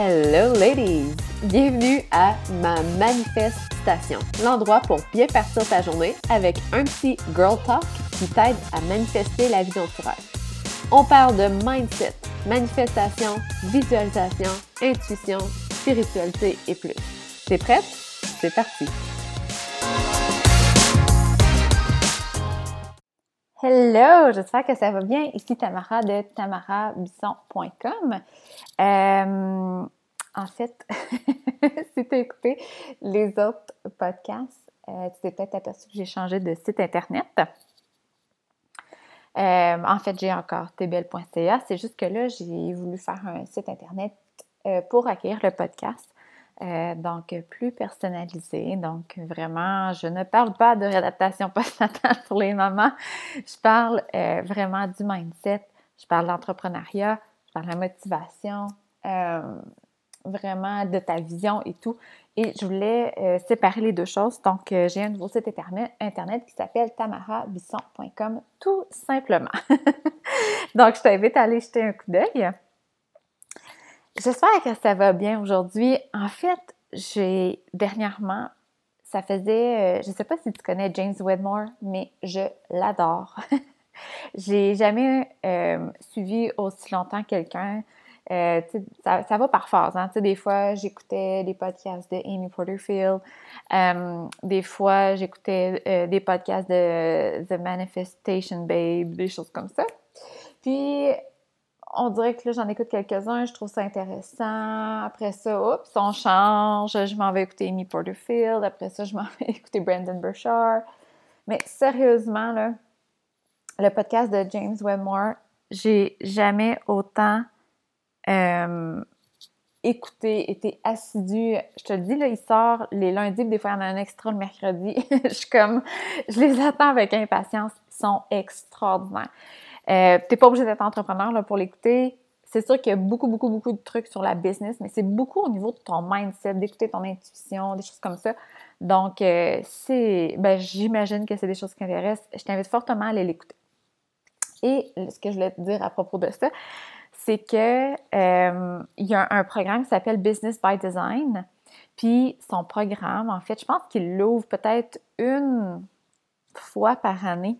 Hello ladies! Bienvenue à ma manifestation, l'endroit pour bien partir ta journée avec un petit girl talk qui t'aide à manifester la vie de ton rêve. On parle de mindset, manifestation, visualisation, intuition, spiritualité et plus. T'es prête? C'est parti! Hello! J'espère que ça va bien. Ici Tamara de tamarabisson.com. En fait, si tu as écouté les autres podcasts, tu t'es peut-être aperçu que j'ai changé de site internet. En fait, j'ai encore tbl.ca. C'est juste que là, j'ai voulu faire un site internet pour accueillir le podcast. Donc, plus personnalisé. Donc, vraiment, je ne parle pas de réadaptation postnatale pour les mamans. Je parle vraiment du mindset. Je parle de l'entrepreneuriat. Je parle de la motivation. Vraiment de ta vision et tout. Et je voulais séparer les deux choses. Donc, j'ai un nouveau site internet qui s'appelle tamarabisson.com, tout simplement. Donc, je t'invite à aller jeter un coup d'œil. J'espère que ça va bien aujourd'hui. En fait, j'ai dernièrement, ça faisait, je ne sais pas si tu connais James Wedmore, mais je l'adore. J'ai jamais suivi aussi longtemps quelqu'un. Ça va par phase. Hein? Des fois, j'écoutais des podcasts de Amy Porterfield. Des fois, j'écoutais des podcasts de The Manifestation Babe, des choses comme ça. Puis, on dirait que là, j'en écoute quelques-uns, je trouve ça intéressant. Après ça, oups, on change, je m'en vais écouter Amy Porterfield. Après ça, je m'en vais écouter Brandon Burchard. Mais sérieusement, là, le podcast de James Wedmore, j'ai jamais autant écouté, été assidue. Je te le dis, là, il sort les lundis, des fois, il y en a un extra le mercredi. Je les attends avec impatience. Ils sont extraordinaires. T'es pas obligé d'être entrepreneur là, pour l'écouter. C'est sûr qu'il y a beaucoup de trucs sur la business, mais c'est beaucoup au niveau de ton mindset, d'écouter ton intuition, des choses comme ça. Donc, j'imagine que c'est des choses qui t'intéressent. Je t'invite fortement à aller l'écouter. Et ce que je voulais te dire à propos de ça, c'est que il y a un programme qui s'appelle Business by Design. Puis, son programme, en fait, je pense qu'il l'ouvre peut-être une fois par année.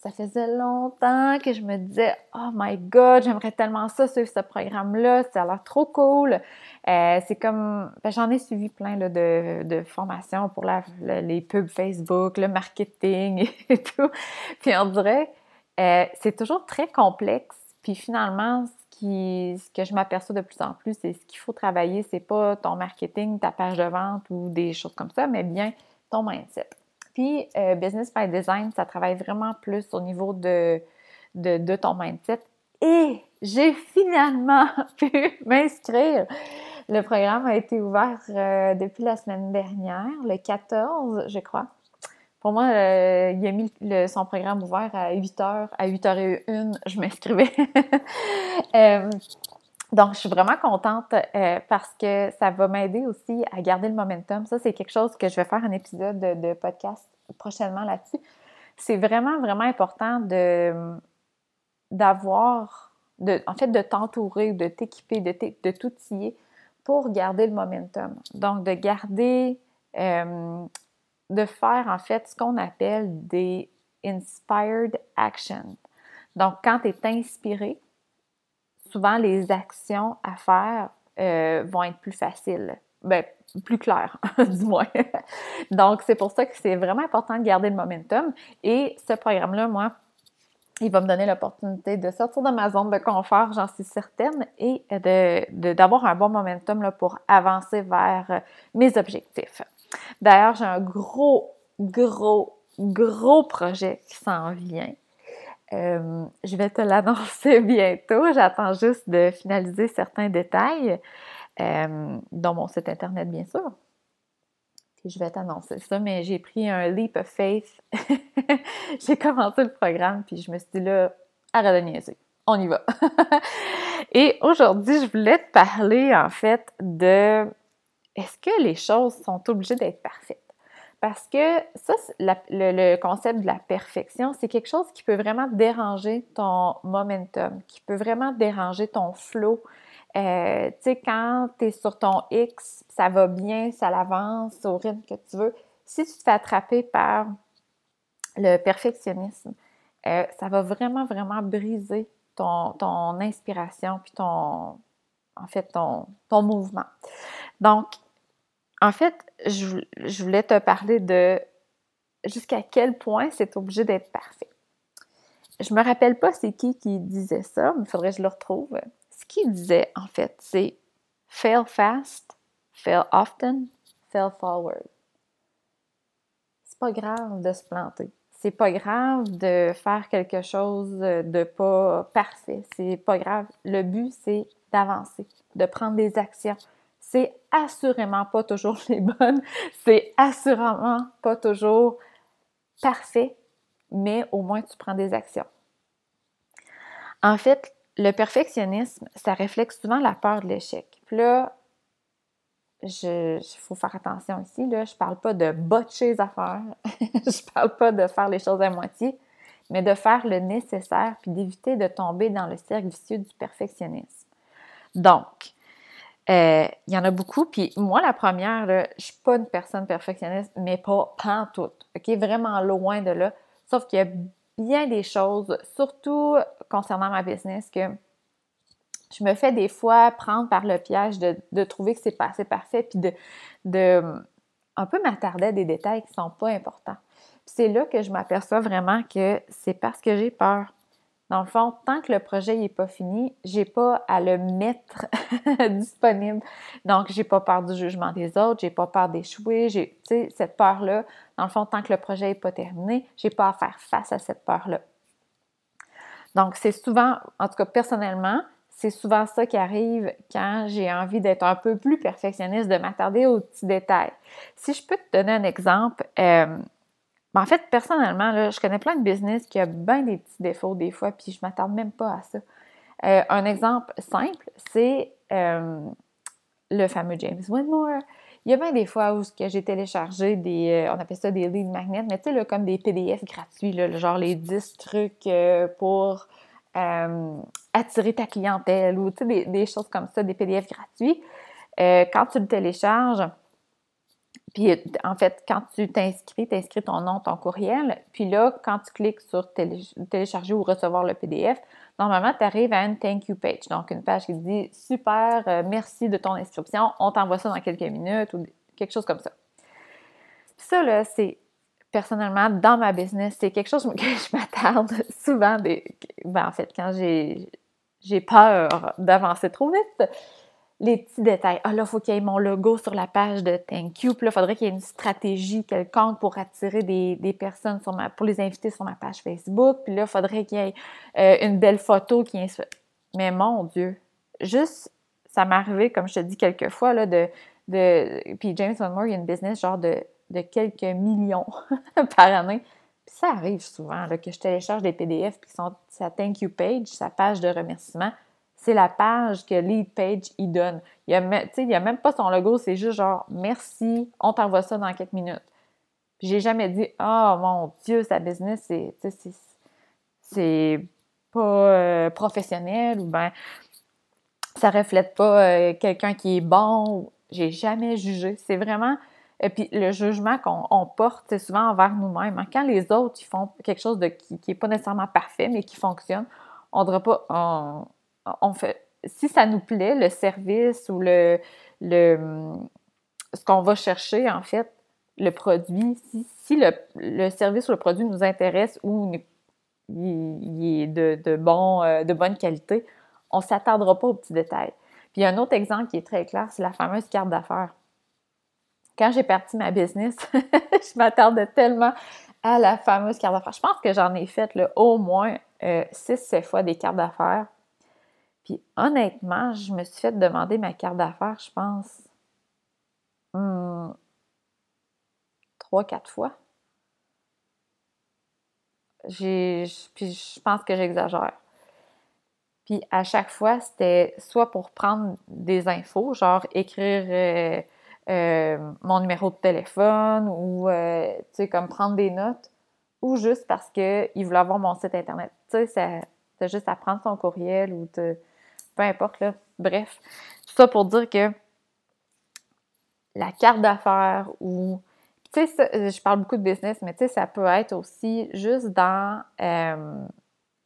Ça faisait longtemps que je me disais « Oh my God, j'aimerais tellement ça suivre ce programme-là, ça a l'air trop cool! » C'est comme... j'en ai suivi plein là, de formations pour les pubs Facebook, le marketing et tout. Puis on dirait, c'est toujours très complexe. Puis finalement, ce que je m'aperçois de plus en plus, c'est ce qu'il faut travailler, c'est pas ton marketing, ta page de vente ou des choses comme ça, mais bien ton mindset. Puis, Business by Design, ça travaille vraiment plus au niveau de ton mindset. Et j'ai finalement pu m'inscrire. Le programme a été ouvert depuis la semaine dernière, le 14, je crois. Pour moi, il a mis son programme ouvert à 8h. À 8h01, je m'inscrivais. Donc, je suis vraiment contente parce que ça va m'aider aussi à garder le momentum. Ça, c'est quelque chose que je vais faire un épisode de podcast prochainement là-dessus. C'est vraiment, vraiment important de t'entourer, de t'équiper, de t'outiller pour garder le momentum. Donc, de garder, de faire en fait ce qu'on appelle des inspired actions. Donc, quand tu es inspiré, souvent, les actions à faire vont être plus faciles, plus claires, du moins. Donc, c'est pour ça que c'est vraiment important de garder le momentum. Et ce programme-là, moi, il va me donner l'opportunité de sortir de ma zone de confort, j'en suis certaine, et d'avoir un bon momentum là, pour avancer vers mes objectifs. D'ailleurs, j'ai un gros projet qui s'en vient. Je vais te l'annoncer bientôt. J'attends juste de finaliser certains détails dans mon site internet, bien sûr. Puis je vais t'annoncer ça, mais j'ai pris un leap of faith. J'ai commencé le programme, puis je me suis dit là, arrête de niaiser. On y va. Et aujourd'hui, je voulais te parler, en fait, de est-ce que les choses sont obligées d'être parfaites? Parce que ça, le concept de la perfection, c'est quelque chose qui peut vraiment déranger ton momentum, qui peut vraiment déranger ton flow, Tu sais, quand tu es sur ton X, ça va bien, ça l'avance au rythme que tu veux. Si tu te fais attraper par le perfectionnisme, ça va vraiment, vraiment briser ton inspiration puis ton mouvement. Donc, en fait, je voulais te parler de jusqu'à quel point c'est obligé d'être parfait. Je me rappelle pas c'est qui disait ça, mais il faudrait que je le retrouve. Ce qu'il disait, en fait, c'est « fail fast, fail often, fail forward ». C'est pas grave de se planter. C'est pas grave de faire quelque chose de pas parfait. C'est pas grave. Le but, c'est d'avancer, de prendre des actions. C'est assurément pas toujours les bonnes. C'est assurément pas toujours parfait, mais au moins tu prends des actions. En fait, le perfectionnisme, ça reflète souvent la peur de l'échec. Puis là, il faut faire attention ici, là, je ne parle pas de botcher les affaires, je ne parle pas de faire les choses à moitié, mais de faire le nécessaire puis d'éviter de tomber dans le cercle vicieux du perfectionnisme. Donc, il y en a beaucoup, puis moi, la première, là, je ne suis pas une personne perfectionniste, mais pas pantoute, ok, vraiment loin de là, sauf qu'il y a bien des choses, surtout concernant ma business, que je me fais des fois prendre par le piège de trouver que c'est pas assez parfait, puis de un peu m'attarder à des détails qui sont pas importants. Puis c'est là que je m'aperçois vraiment que c'est parce que j'ai peur. Dans le fond, tant que le projet n'est pas fini, j'ai pas à le mettre disponible. Donc, j'ai pas peur du jugement des autres, j'ai pas peur d'échouer, j'ai, tu sais, cette peur-là. Dans le fond, tant que le projet n'est pas terminé, j'ai pas à faire face à cette peur-là. Donc, c'est souvent, en tout cas personnellement, c'est souvent ça qui arrive quand j'ai envie d'être un peu plus perfectionniste, de m'attarder aux petits détails. Si je peux te donner un exemple, en fait, personnellement, là, je connais plein de business qui a bien des petits défauts des fois, puis je ne m'attarde même pas à ça. Un exemple simple, c'est le fameux James Wedmore. Il y a bien des fois où j'ai téléchargé on appelle ça des lead magnets, mais tu sais, comme des PDF gratuits, là, genre les 10 trucs pour... attirer ta clientèle ou des choses comme ça, des PDF gratuits. Quand tu le télécharges, puis en fait, quand tu t'inscris ton nom, ton courriel, puis là, quand tu cliques sur télécharger ou recevoir le PDF, normalement, tu arrives à une thank you page, donc une page qui te dit « Super, merci de ton inscription, on t'envoie ça dans quelques minutes » ou quelque chose comme ça. Puis ça, là, c'est... Personnellement, dans ma business, c'est quelque chose que je m'attarde souvent. Quand j'ai peur d'avancer trop vite, les petits détails. Ah là, il faut qu'il y ait mon logo sur la page de Thank You. Puis là, il faudrait qu'il y ait une stratégie quelconque pour attirer des personnes, pour les inviter sur ma page Facebook. Puis là, il faudrait qu'il y ait une belle photo qui inspire. Mais mon Dieu, juste, ça m'est arrivé, comme je te dis quelques fois, là, puis James Wedmore, il y a une business genre de quelques millions par année. Puis ça arrive souvent là, que je télécharge des PDF puis sont sa thank you page, sa page de remerciement, c'est la page que LeadPage y donne. Il y a même pas son logo, c'est juste genre merci, on t'envoie ça dans quelques minutes. Puis j'ai jamais dit oh mon Dieu, sa business c'est pas professionnel ou ben ça reflète pas quelqu'un qui est bon. J'ai jamais jugé. C'est vraiment Et puis, le jugement qu'on porte, c'est souvent envers nous-mêmes. Quand les autres, ils font quelque chose qui n'est pas nécessairement parfait, mais qui fonctionne, on ne dira pas... On fait, si ça nous plaît, le service ou ce qu'on va chercher, en fait, le produit, si le service ou le produit nous intéresse ou il est de bonne qualité, on ne s'attardera pas aux petits détails. Puis, il y a un autre exemple qui est très clair, c'est la fameuse carte d'affaires. Quand j'ai parti ma business, je m'attarde tellement à la fameuse carte d'affaires. Je pense que j'en ai fait là, au moins 6-7 fois des cartes d'affaires. Puis honnêtement, je me suis fait demander ma carte d'affaires, je pense, 3-4 fois. Puis je pense que j'exagère. Puis à chaque fois, c'était soit pour prendre des infos, genre écrire... mon numéro de téléphone ou, tu sais, comme prendre des notes ou juste parce qu'ils voulaient avoir mon site Internet. Tu sais, c'est juste à prendre son courriel ou peu importe, là. Bref, tout ça pour dire que la carte d'affaires ou... Tu sais, je parle beaucoup de business, mais tu sais, ça peut être aussi juste dans... là,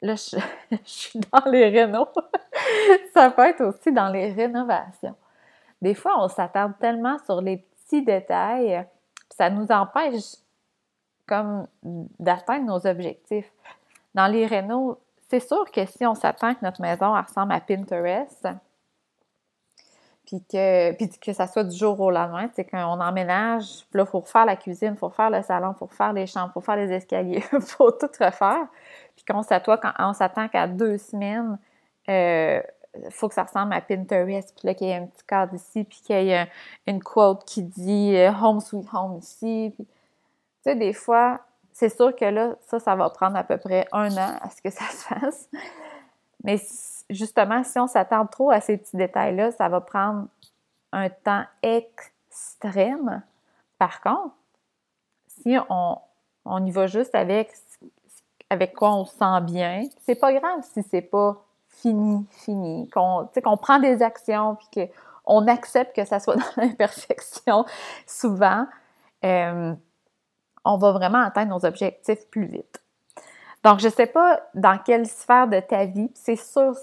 je suis dans les rénos. Ça peut être aussi dans les rénovations. Des fois, on s'attarde tellement sur les petits détails, puis ça nous empêche comme d'atteindre nos objectifs. Dans les rénos, c'est sûr que si on s'attend que notre maison ressemble à Pinterest, puis que ça soit du jour au lendemain, c'est qu'on emménage, puis là, il faut refaire la cuisine, il faut refaire le salon, il faut refaire les chambres, il faut faire les escaliers, il faut tout refaire. Puis qu'on s'attend qu'à 2 semaines, il faut que ça ressemble à Pinterest, puis là, qu'il y ait un petit cadre ici, puis qu'il y ait une quote qui dit « Home sweet home » ici. Puis, tu sais, des fois, c'est sûr que là, ça va prendre à peu près 1 an à ce que ça se fasse. Mais justement, si on s'attarde trop à ces petits détails-là, ça va prendre un temps extrême. Par contre, si on y va juste avec quoi on se sent bien, c'est pas grave si c'est pas fini, qu'on prend des actions, puis qu'on accepte que ça soit dans l'imperfection souvent, on va vraiment atteindre nos objectifs plus vite. Donc, je ne sais pas dans quelle sphère de ta vie, c'est sûr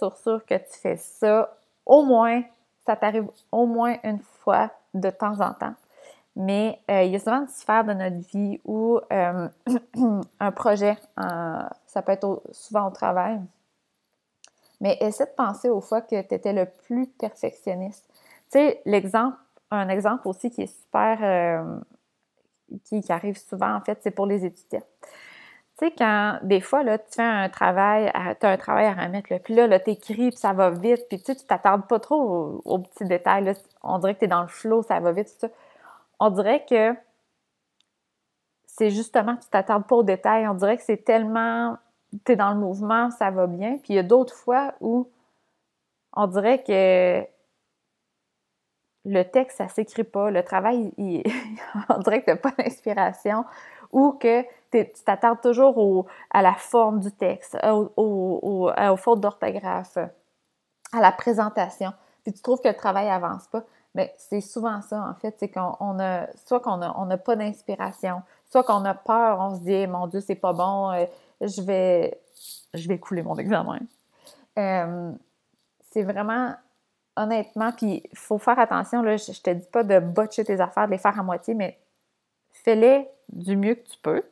que tu fais ça. Au moins, ça t'arrive au moins une fois de temps en temps. Mais il y a souvent une sphère de notre vie où un projet, ça peut être souvent au travail. Mais essaie de penser aux fois que tu étais le plus perfectionniste. Tu sais, un exemple aussi qui est super... qui arrive souvent, en fait, c'est pour les étudiants. Tu sais, quand des fois, là, tu fais un travail à remettre, là, puis là, t'écris, puis ça va vite, puis tu t'attardes pas trop aux petits détails, là. On dirait que t'es dans le flow, ça va vite, tout ça. On dirait que c'est justement, tu t'attardes pas aux détails, on dirait que c'est tellement, t'es dans le mouvement, ça va bien, puis il y a d'autres fois où on dirait que le texte, ça s'écrit pas, le travail, on dirait que t'as pas d'inspiration, ou que tu t'attardes toujours à la forme du texte, aux fautes d'orthographe, à la présentation, puis tu trouves que le travail avance pas. Mais c'est souvent ça, en fait, c'est qu'on n'a pas d'inspiration, soit qu'on a peur, on se dit « Mon Dieu, c'est pas bon, je vais couler mon examen. » C'est vraiment... Honnêtement, puis il faut faire attention, là, je te dis pas de botcher tes affaires, de les faire à moitié, mais fais-les du mieux que tu peux.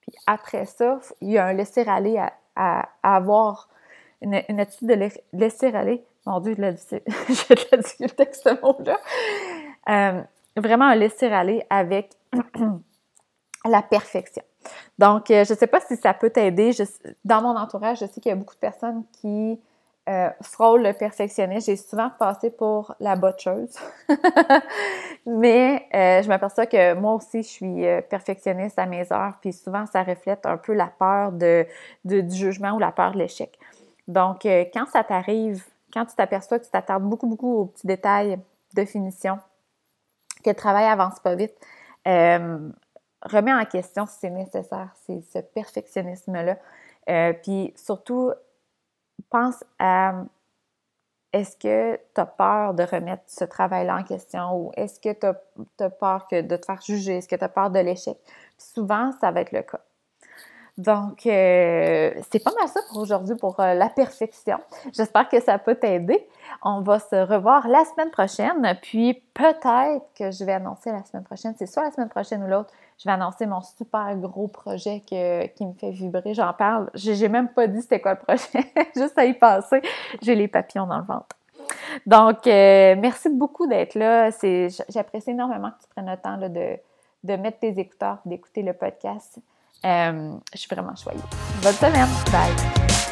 Puis après ça, il y a un laisser-aller à avoir, une attitude de laisser-aller. Mon Dieu, j'ai de la difficulté avec ce mot-là. Vraiment un laisser-aller avec la perfection. Donc, je sais pas si ça peut t'aider. Dans mon entourage, je sais qu'il y a beaucoup de personnes qui... frôle le perfectionniste. J'ai souvent passé pour la botcheuse. Mais je m'aperçois que moi aussi, je suis perfectionniste à mes heures. Puis souvent, ça reflète un peu la peur du jugement ou la peur de l'échec. Donc, quand ça t'arrive, quand tu t'aperçois que tu t'attardes beaucoup, beaucoup aux petits détails de finition, que le travail avance pas vite, remets en question si c'est nécessaire, c'est ce perfectionnisme-là. Puis surtout... Pense à est-ce que tu as peur de remettre ce travail-là en question ou est-ce que tu as peur de te faire juger, est-ce que tu as peur de l'échec? Puis souvent, ça va être le cas. Donc, c'est pas mal ça pour aujourd'hui, pour la perfection. J'espère que ça peut t'aider. On va se revoir la semaine prochaine, puis peut-être que je vais annoncer la semaine prochaine, c'est soit la semaine prochaine ou l'autre, je vais annoncer mon super gros projet qui me fait vibrer. J'en parle, j'ai même pas dit c'était quoi le projet, juste à y penser, j'ai les papillons dans le ventre. Donc, merci beaucoup d'être là. J'apprécie énormément que tu prennes le temps là, de mettre tes écouteurs et d'écouter le podcast. Je suis vraiment choyée. Bonne semaine. Bye!